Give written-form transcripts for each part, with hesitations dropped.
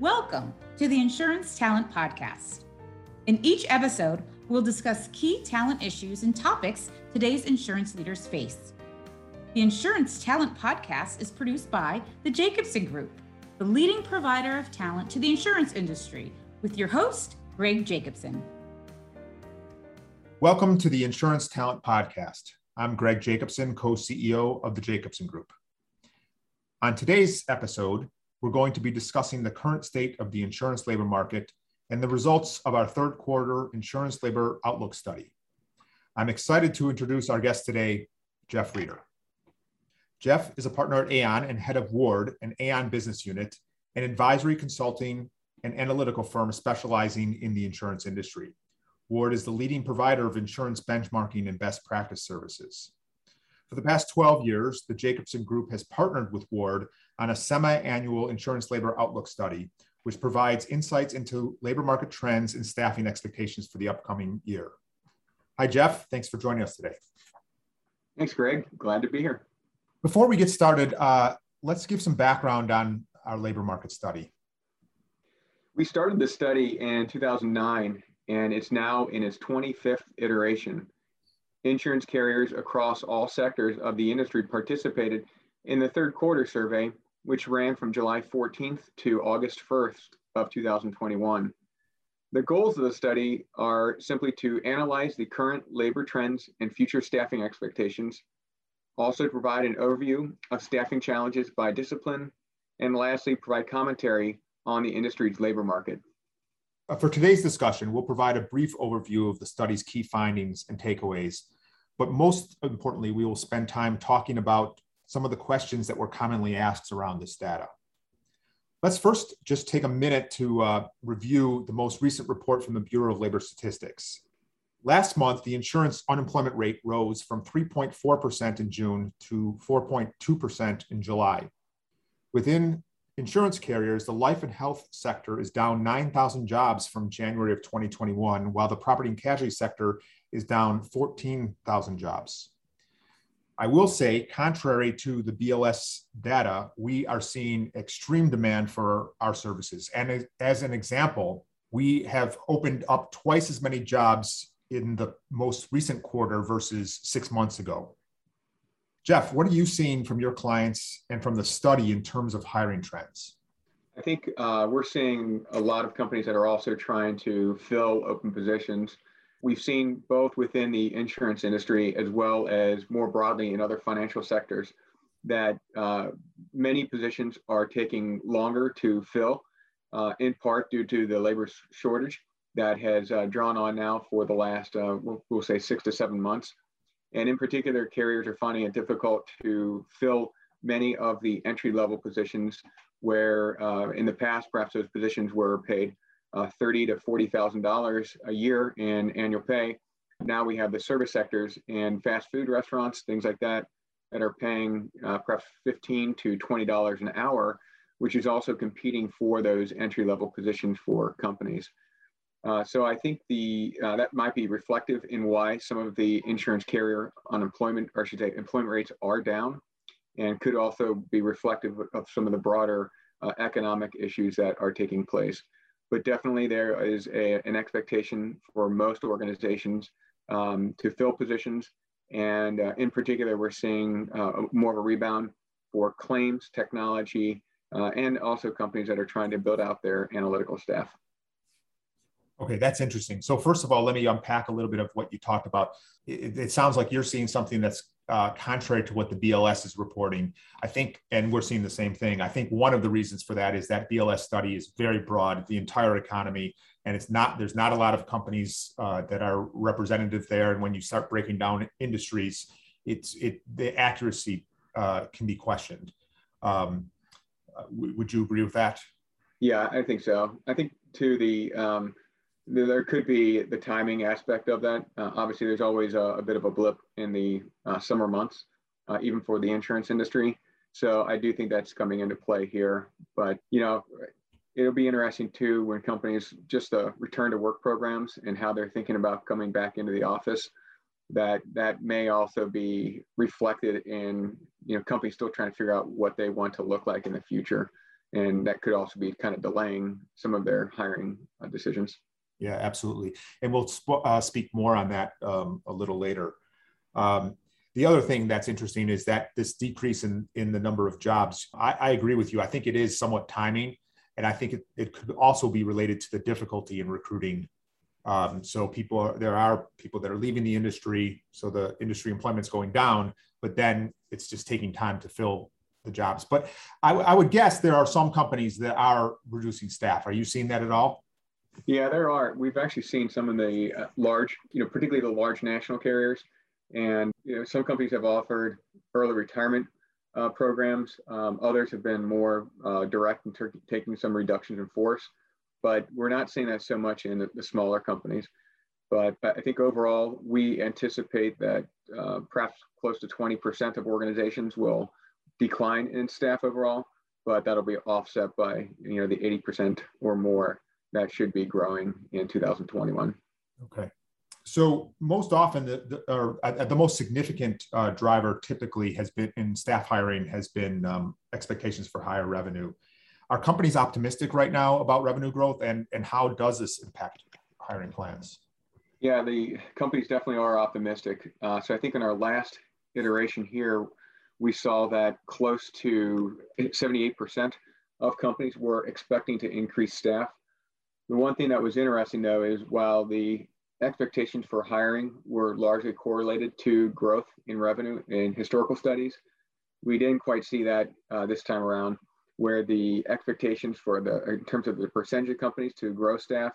Welcome to the Insurance Talent Podcast. In each episode, we'll discuss key talent issues and topics today's insurance leaders face. The Insurance Talent Podcast is produced by the Jacobson Group, the leading provider of talent to the insurance industry, with your host, Greg Jacobson. Welcome to the Insurance Talent Podcast. I'm Greg Jacobson, co-CEO of the Jacobson Group. On today's episode, we're going to be discussing the current state of the insurance labor market and the results of our third quarter Insurance Labor Outlook Study. I'm excited to introduce our guest today, Jeff Reeder. Jeff is a partner at Aon and head of Ward, an Aon business unit, an advisory consulting and analytical firm specializing in the insurance industry. Ward is the leading provider of insurance benchmarking and best practice services. For the past 12 years, the Jacobson Group has partnered with Ward on a semi-annual Insurance Labor Outlook Study, which provides insights into labor market trends and staffing expectations for the upcoming year. Hi, Jeff. Thanks for joining us today. Thanks, Greg. Glad to be here. Before we get started, let's give some background on our labor market study. We started this study in 2009, and it's now in its 25th iteration. Insurance carriers across all sectors of the industry participated in the third quarter survey, which ran from July 14th to August 1st of 2021. The goals of the study are simply to analyze the current labor trends and future staffing expectations, also to provide an overview of staffing challenges by discipline, and lastly, provide commentary on the industry's labor market. For today's discussion, we'll provide a brief overview of the study's key findings and takeaways, but most importantly, we will spend time talking about some of the questions that were commonly asked around this data. Let's first just take a minute to review the most recent report from the Bureau of Labor Statistics. Last month, the insurance unemployment rate rose from 3.4% in June to 4.2% in July. Within insurance carriers, the life and health sector is down 9,000 jobs from January of 2021, while the property and casualty sector is down 14,000 jobs. I will say, contrary to the BLS data, we are seeing extreme demand for our services. And as an example, we have opened up twice as many jobs in the most recent quarter versus 6 months ago. Jeff, what are you seeing from your clients and from the study in terms of hiring trends? I think we're seeing a lot of companies that are also trying to fill open positions. We've seen both within the insurance industry as well as more broadly in other financial sectors that many positions are taking longer to fill, in part due to the labor shortage that has drawn on now for the last, we'll say 6 to 7 months. And in particular, carriers are finding it difficult to fill many of the entry-level positions where in the past, perhaps those positions were paid $30,000 to $40,000 a year in annual pay. Now we have the service sectors and fast food restaurants, things like that, that are paying perhaps $15 to $20 an hour, which is also competing for those entry-level positions for companies. So I think that might be reflective in why some of the insurance carrier unemployment, or I should say employment rates, are down, and could also be reflective of some of the broader economic issues that are taking place. But definitely there is an expectation for most organizations to fill positions. And in particular, we're seeing more of a rebound for claims technology and also companies that are trying to build out their analytical staff. Okay, that's interesting. So first of all, let me unpack a little bit of what you talked about. It sounds like you're seeing something that's contrary to what the BLS is reporting. I think, and we're seeing the same thing, I think one of the reasons for that is that BLS study is very broad, the entire economy, and there's not a lot of companies that are representative there. And when you start breaking down industries, the accuracy can be questioned. Would you agree with that? Yeah, I think so. I think to the... There could be the timing aspect of that. Obviously, there's always a bit of a blip in the summer months, even for the insurance industry. So I do think that's coming into play here. But, you know, it'll be interesting, too, when companies just the return to work programs and how they're thinking about coming back into the office, that may also be reflected in, you know, companies still trying to figure out what they want to look like in the future. And that could also be kind of delaying some of their hiring decisions. Yeah, absolutely. And we'll speak more on that a little later. The other thing that's interesting is that this decrease in the number of jobs, I agree with you. I think it is somewhat timing. And I think it could also be related to the difficulty in recruiting. So there are people that are leaving the industry. So the industry employment's going down, but then it's just taking time to fill the jobs. But I would guess there are some companies that are reducing staff. Are you seeing that at all? Yeah, there are. We've actually seen some of the large, particularly the large national carriers. And some companies have offered early retirement programs. Others have been more direct in taking some reductions in force, but we're not seeing that so much in the smaller companies. But I think overall, we anticipate that perhaps close to 20% of organizations will decline in staff overall, but that'll be offset by the 80% or more that should be growing in 2021. Okay. So most often, the most significant driver typically has been in staff hiring has been expectations for higher revenue. Are companies optimistic right now about revenue growth, and how does this impact hiring plans? Yeah, the companies definitely are optimistic. So I think in our last iteration here, we saw that close to 78% of companies were expecting to increase staff. The one thing that was interesting, though, is while the expectations for hiring were largely correlated to growth in revenue in historical studies, we didn't quite see that this time around, where the expectations for in terms of the percentage of companies to grow staff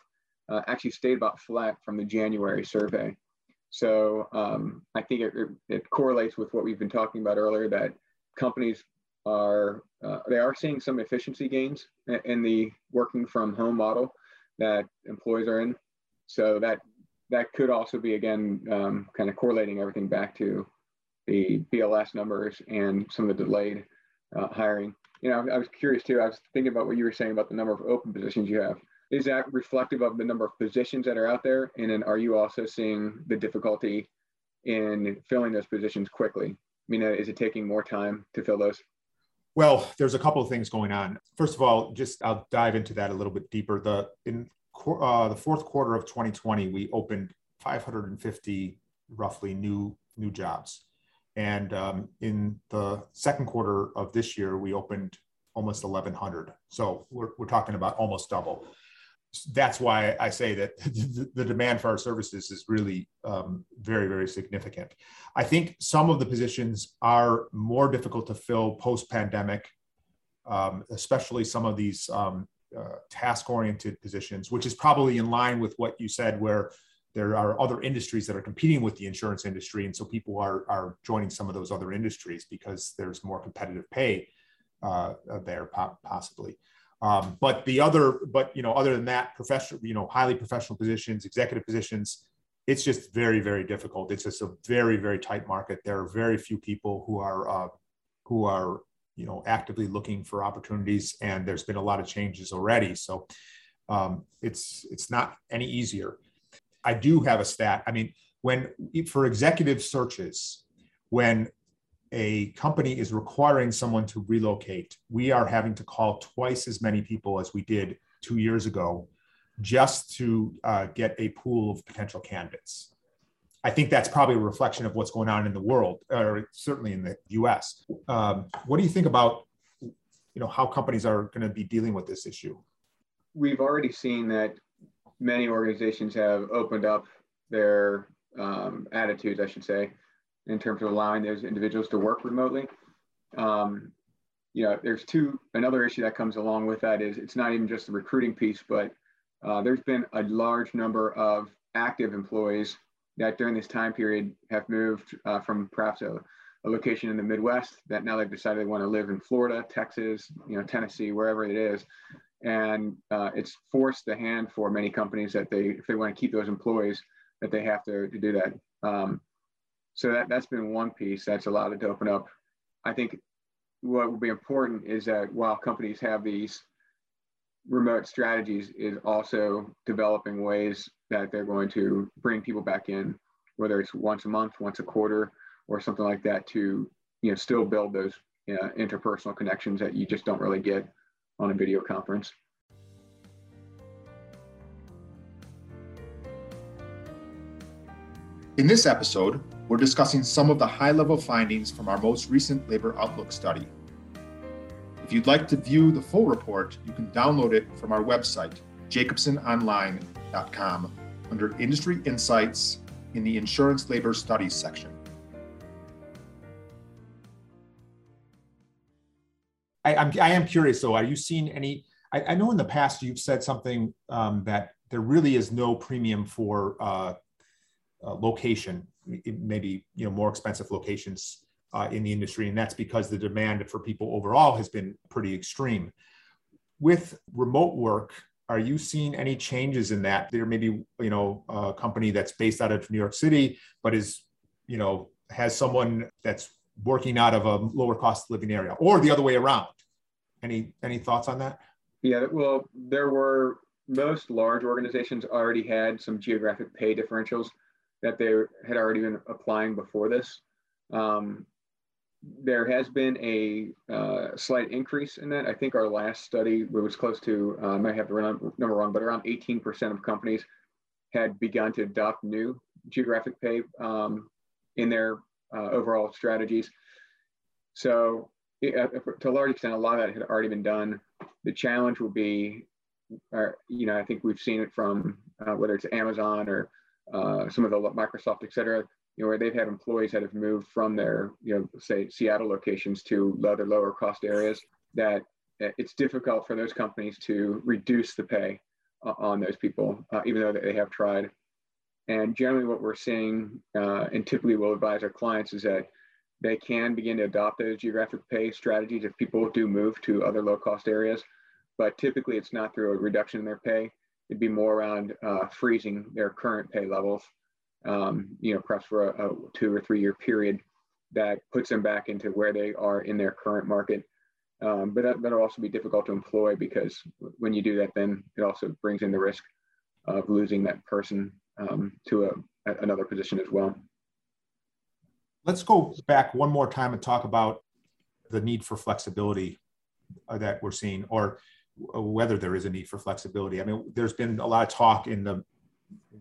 actually stayed about flat from the January survey. So I think it correlates with what we've been talking about earlier, that companies are seeing some efficiency gains in the working from home model that employees are in. So that could also be, again, kind of correlating everything back to the BLS numbers and some of the delayed hiring. I was curious too, I was thinking about what you were saying about the number of open positions you have. Is that reflective of the number of positions that are out there? And then are you also seeing the difficulty in filling those positions quickly? Is it taking more time to fill those? Well, there's a couple of things going on. First of all, I'll dive into that a little bit deeper. The fourth quarter of 2020, we opened 550 roughly new jobs, and in the second quarter of this year, we opened almost 1,100. So we're talking about almost double. That's why I say that the demand for our services is really very, very significant. I think some of the positions are more difficult to fill post-pandemic, especially some of these task-oriented positions, which is probably in line with what you said, where there are other industries that are competing with the insurance industry. And so people are joining some of those other industries because there's more competitive pay there possibly. But other than that, highly professional positions, executive positions, it's just very, very difficult. It's just a very, very tight market. There are very few people who are actively looking for opportunities, and there's been a lot of changes already. So it's not any easier. I do have a stat. For executive searches, when a company is requiring someone to relocate, we are having to call twice as many people as we did 2 years ago just to get a pool of potential candidates. I think that's probably a reflection of what's going on in the world, or certainly in the U.S. What do you think about, how companies are going to be dealing with this issue? We've already seen that many organizations have opened up their attitudes, I should say, in terms of allowing those individuals to work remotely. There's another issue that comes along with that is it's not even just the recruiting piece, but there's been a large number of active employees that during this time period have moved from perhaps a location in the Midwest, that now they've decided they want to live in Florida, Texas, Tennessee, wherever it is. And it's forced the hand for many companies that if they want to keep those employees, that they have to do that. So that's been one piece that's allowed it to open up. I think what will be important is that while companies have these remote strategies, is also developing ways that they're going to bring people back in, whether it's once a month, once a quarter, or something like that, to still build those interpersonal connections that you just don't really get on a video conference. In this episode, we're discussing some of the high-level findings from our most recent Labor Outlook study. If you'd like to view the full report, you can download it from our website, jacobsononline.com, under Industry Insights in the Insurance Labor Studies section. I am curious, though, are you seeing any, I know in the past you've said something that there really is no premium for location, maybe, you know, more expensive locations in the industry, and that's because the demand for people overall has been pretty extreme. With remote work, are you seeing any changes in that? There may be, you know, a company that's based out of New York City, but is, you know, has someone that's working out of a lower cost living area, or the other way around. Any thoughts on that? Yeah, well, most large organizations already had some geographic pay differentials that they had already been applying before this. There has been a slight increase in that. I think our last study was close to, I might have the number wrong, but around 18% of companies had begun to adopt new geographic pay in their overall strategies. So to a large extent, a lot of that had already been done. The challenge will be, you know, I think we've seen it from whether it's Amazon or some of the Microsoft, et cetera, you know, where they've had employees that have moved from their, you know, say Seattle locations to other lower cost areas, that it's difficult for those companies to reduce the pay on those people, even though they have tried. And generally what we're seeing, and typically we'll advise our clients, is that they can begin to adopt those geographic pay strategies if people do move to other low cost areas, but typically it's not through a reduction in their pay. It'd be more around freezing their current pay levels, you know, perhaps for a 2 or 3 year period that puts them back into where they are in their current market. But that'll also be difficult to employ, because when you do that, then it also brings in the risk of losing that person to another position as well. Let's go back one more time and talk about the need for flexibility that we're seeing, or whether there is a need for flexibility. I mean, there's been a lot of talk in the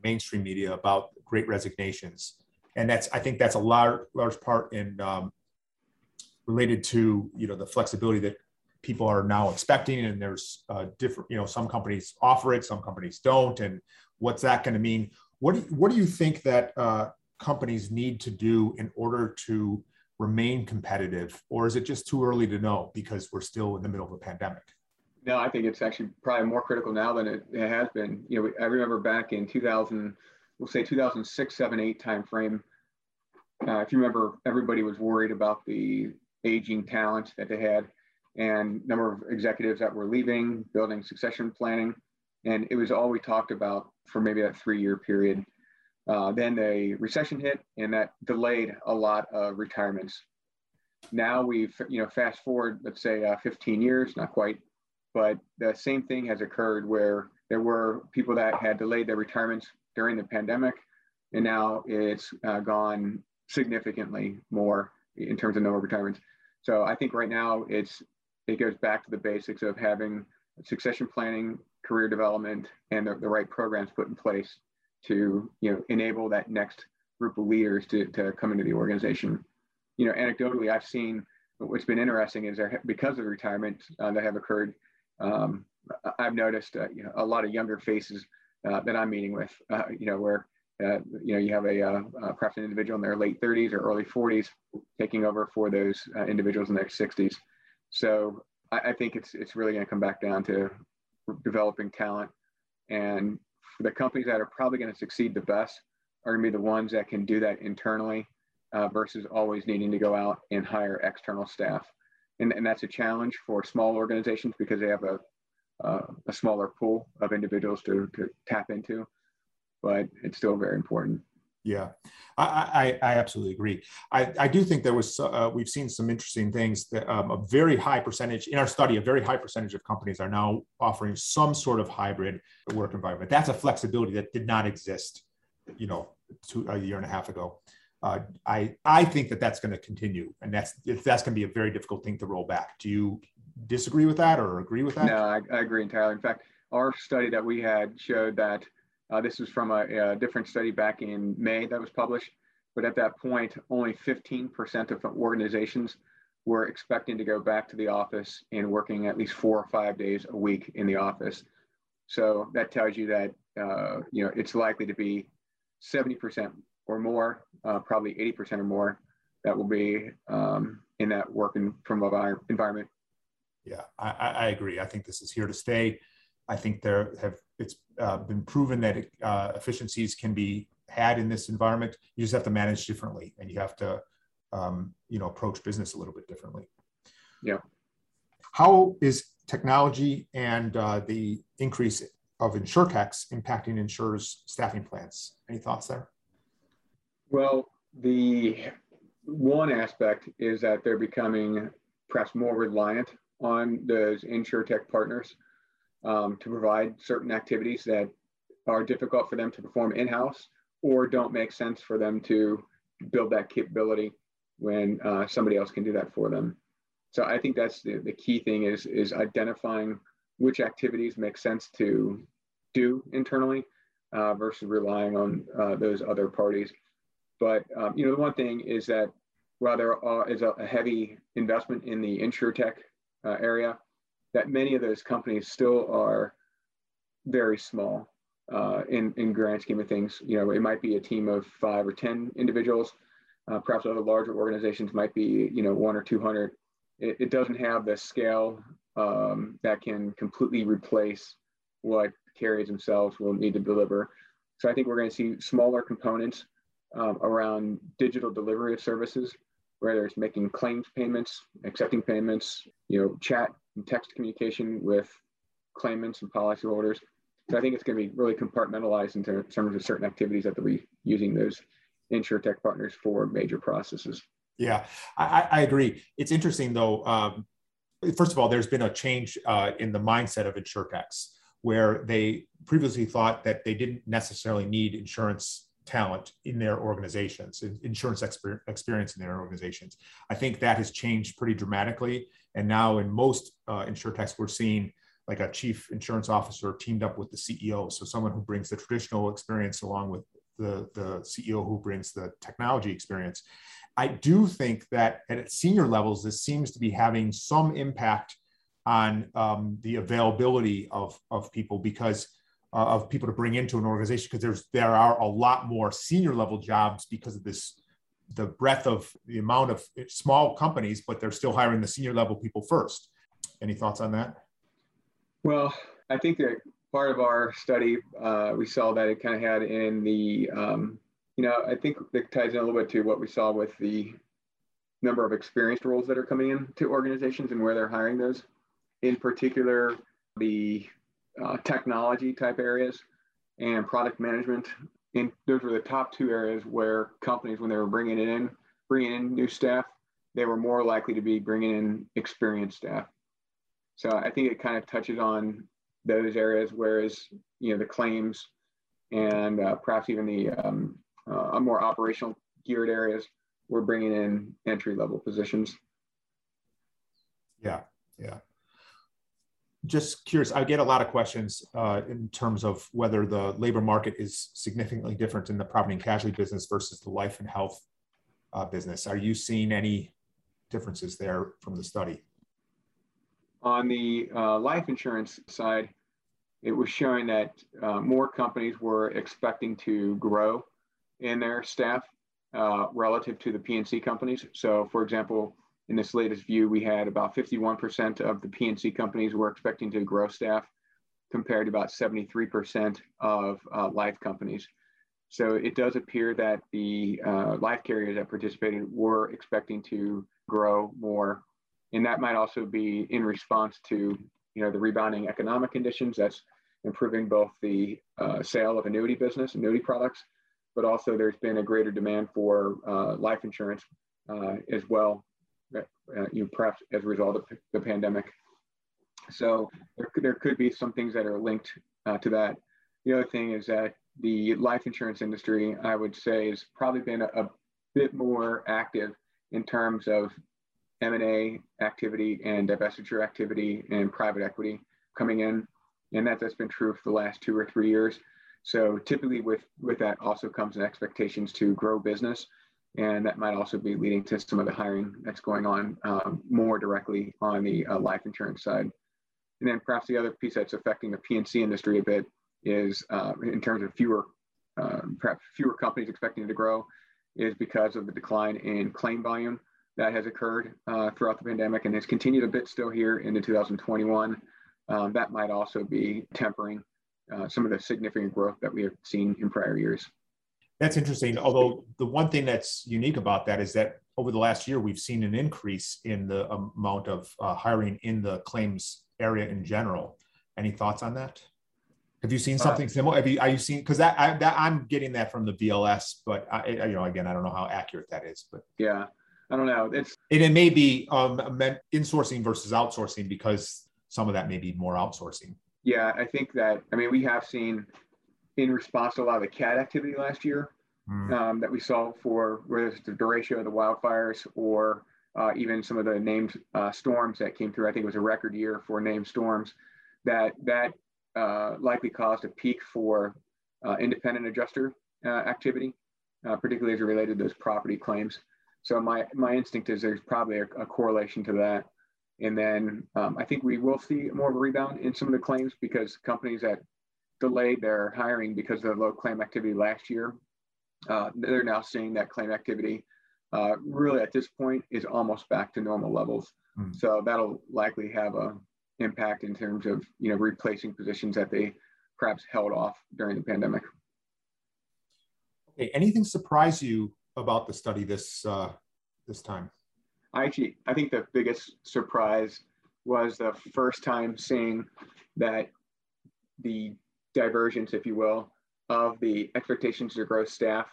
mainstream media about great resignations. And I think that's a large part in related to, you know, the flexibility that people are now expecting. And there's different, you know, some companies offer it, some companies don't. And what's that going to mean? What do you think that companies need to do in order to remain competitive? Or is it just too early to know because we're still in the middle of a pandemic? No, I think it's actually probably more critical now than it has been. You know, I remember back in 2006, 7, 8 timeframe, if you remember, everybody was worried about the aging talent that they had and number of executives that were leaving, building succession planning. And it was all we talked about for maybe that 3 year period. Then the recession hit, and that delayed a lot of retirements. Now we've, you know, fast forward, let's say 15 years, not quite, but the same thing has occurred where there were people that had delayed their retirements during the pandemic, and now it's gone significantly more in terms of number of retirements. So I think right now it goes back to the basics of having succession planning, career development, and the right programs put in place to, you know, enable that next group of leaders to come into the organization. You know, anecdotally, I've seen what's been interesting is there, because of the retirements that have occurred, I've noticed, you know, a lot of younger faces that I'm meeting with, you know, where, you know, you have perhaps an individual in their late 30s or early 40s taking over for those individuals in their 60s. So I think it's really going to come back down to developing talent, and the companies that are probably going to succeed the best are going to be the ones that can do that internally versus always needing to go out and hire external staff. And that's a challenge for small organizations because they have a smaller pool of individuals to tap into, but it's still very important. Yeah, I absolutely agree. I do think there was, we've seen some interesting things that a very high percentage, in our study, a very high percentage of companies are now offering some sort of hybrid work environment. That's a flexibility that did not exist, you know, a year and a half ago. I think that's going to continue, and that's going to be a very difficult thing to roll back. Do you disagree with that or agree with that? No, I agree entirely. In fact, our study that we had showed that this was from a different study back in May that was published, but at that point, only 15% of organizations were expecting to go back to the office and working at least 4 or 5 days a week in the office. So that tells you that you know, it's likely to be 70% or more, probably 80% or more, that will be in that working from our environment. Yeah, I agree. I think this is here to stay. I think it's been proven that efficiencies can be had in this environment. You just have to manage differently, and you have to you know, approach business a little bit differently. Yeah. How is technology and the increase of InsurTechs impacting insurers' staffing plans? Any thoughts there? Well, the one aspect is that they're becoming perhaps more reliant on those InsurTech partners to provide certain activities that are difficult for them to perform in-house or don't make sense for them to build that capability when somebody else can do that for them. So I think that's the key thing is identifying which activities make sense to do internally versus relying on those other parties. But you know, the one thing is that while there is a heavy investment in the InsurTech area, that many of those companies still are very small in grand scheme of things. You know, it might be a team of 5 or 10 individuals. Perhaps other larger organizations might be, you know, 100 or 200. It doesn't have the scale that can completely replace what carriers themselves will need to deliver. So I think we're going to see smaller components around digital delivery of services, whether it's making claims payments, accepting payments, you know, chat and text communication with claimants and policyholders. So I think it's going to be really compartmentalized in terms of certain activities that they'll be using those InsurTech partners for major processes. Yeah, I agree. It's interesting though. First of all, there's been a change in the mindset of InsurTechs, where they previously thought that they didn't necessarily need insurance talent in their organizations, insurance experience in their organizations. I think that has changed pretty dramatically. And now in most InsurTechs, we're seeing like a chief insurance officer teamed up with the CEO. So someone who brings the traditional experience along with the CEO who brings the technology experience. I do think that at senior levels, this seems to be having some impact on the availability of people because of people to bring into an organization, because there are a lot more senior level jobs because of this, the breadth of the amount of small companies, but they're still hiring the senior level people first. Any thoughts on that? Well, I think that part of our study, we saw that it kind of had in the, you know, I think that ties in a little bit to what we saw with the number of experienced roles that are coming in to organizations and where they're hiring those. In particular, the technology type areas and product management. And those were the top two areas where companies, when they were bringing in new staff, they were more likely to be bringing in experienced staff. So I think it kind of touches on those areas, whereas, you know, the claims and perhaps even the more operational geared areas, we're bringing in entry-level positions. Yeah, yeah. Just curious, I get a lot of questions in terms of whether the labor market is significantly different in the property and casualty business versus the life and health business. Are you seeing any differences there from the study? On the life insurance side, it was showing that more companies were expecting to grow in their staff relative to the P&C companies. So for example, in this latest view, we had about 51% of the P&C companies were expecting to grow staff compared to about 73% of life companies. So it does appear that the life carriers that participated were expecting to grow more. And that might also be in response to, you know, the rebounding economic conditions that's improving both the sale of annuity products, but also there's been a greater demand for life insurance as well, you know, perhaps as a result of the pandemic. So there could be some things that are linked to that. The other thing is that the life insurance industry, I would say, has probably been a bit more active in terms of M&A activity and divestiture activity and private equity coming in. And that's been true for the last 2 or 3 years. So typically with that also comes an expectations to grow business. And that might also be leading to some of the hiring that's going on more directly on the life insurance side. And then perhaps the other piece that's affecting the P&C industry a bit is in terms of perhaps fewer companies expecting to grow is because of the decline in claim volume that has occurred throughout the pandemic and has continued a bit still here into 2021. That might also be tempering some of the significant growth that we have seen in prior years. That's interesting. Although the one thing that's unique about that is that over the last year, we've seen an increase in the amount of hiring in the claims area in general. Any thoughts on that? Have you seen something similar? Are you seeing, because I'm getting that from the BLS, but again, I don't know how accurate that is. But yeah, I don't know. It may be insourcing versus outsourcing, because some of that may be more outsourcing. Yeah, I think that, we have seen in response to a lot of the CAT activity last year that we saw for whether it's the duration of the wildfires or even some of the named storms that came through. I think it was a record year for named storms that likely caused a peak for independent adjuster activity, particularly as it related to those property claims. So my instinct is there's probably a correlation to that. And then I think we will see more of a rebound in some of the claims because companies that delayed their hiring because of the low claim activity last year, they're now seeing that claim activity really at this point is almost back to normal levels. Mm. So that'll likely have an impact in terms of replacing positions that they perhaps held off during the pandemic. Okay, anything surprise you about the study this time? I think the biggest surprise was the first time seeing that the divergence, if you will, of the expectations to grow staff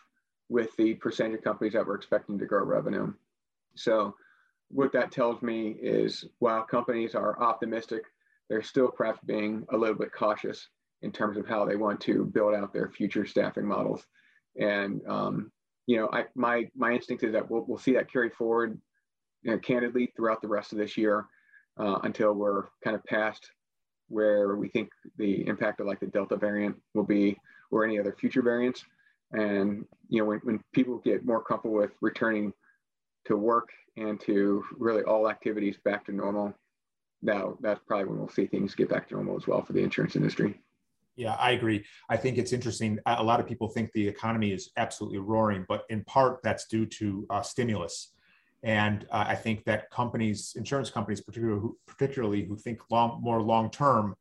with the percentage of companies that were expecting to grow revenue. So what that tells me is while companies are optimistic, they're still perhaps being a little bit cautious in terms of how they want to build out their future staffing models. And my instinct is that we'll see that carry forward candidly throughout the rest of this year until we're kind of past where we think the impact of like the Delta variant will be or any other future variants. And when people get more comfortable with returning to work and to really all activities back to normal, now that's probably when we'll see things get back to normal as well for the insurance industry. Yeah, I agree. I think it's interesting. A lot of people think the economy is absolutely roaring, but in part that's due to stimulus. And I think that companies, insurance companies particularly who think more long-term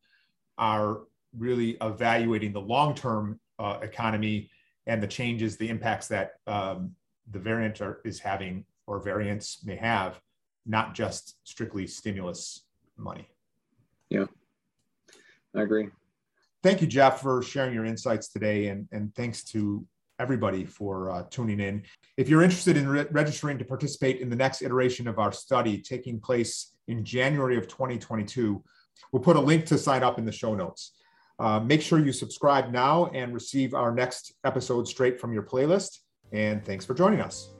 are really evaluating the long-term economy and the changes, the impacts that the variant is having or variants may have, not just strictly stimulus money. Yeah, I agree. Thank you, Jeff, for sharing your insights today, and thanks to everybody for tuning in. If you're interested in registering to participate in the next iteration of our study taking place in January of 2022, we'll put a link to sign up in the show notes. Make sure you subscribe now and receive our next episode straight from your playlist. And thanks for joining us.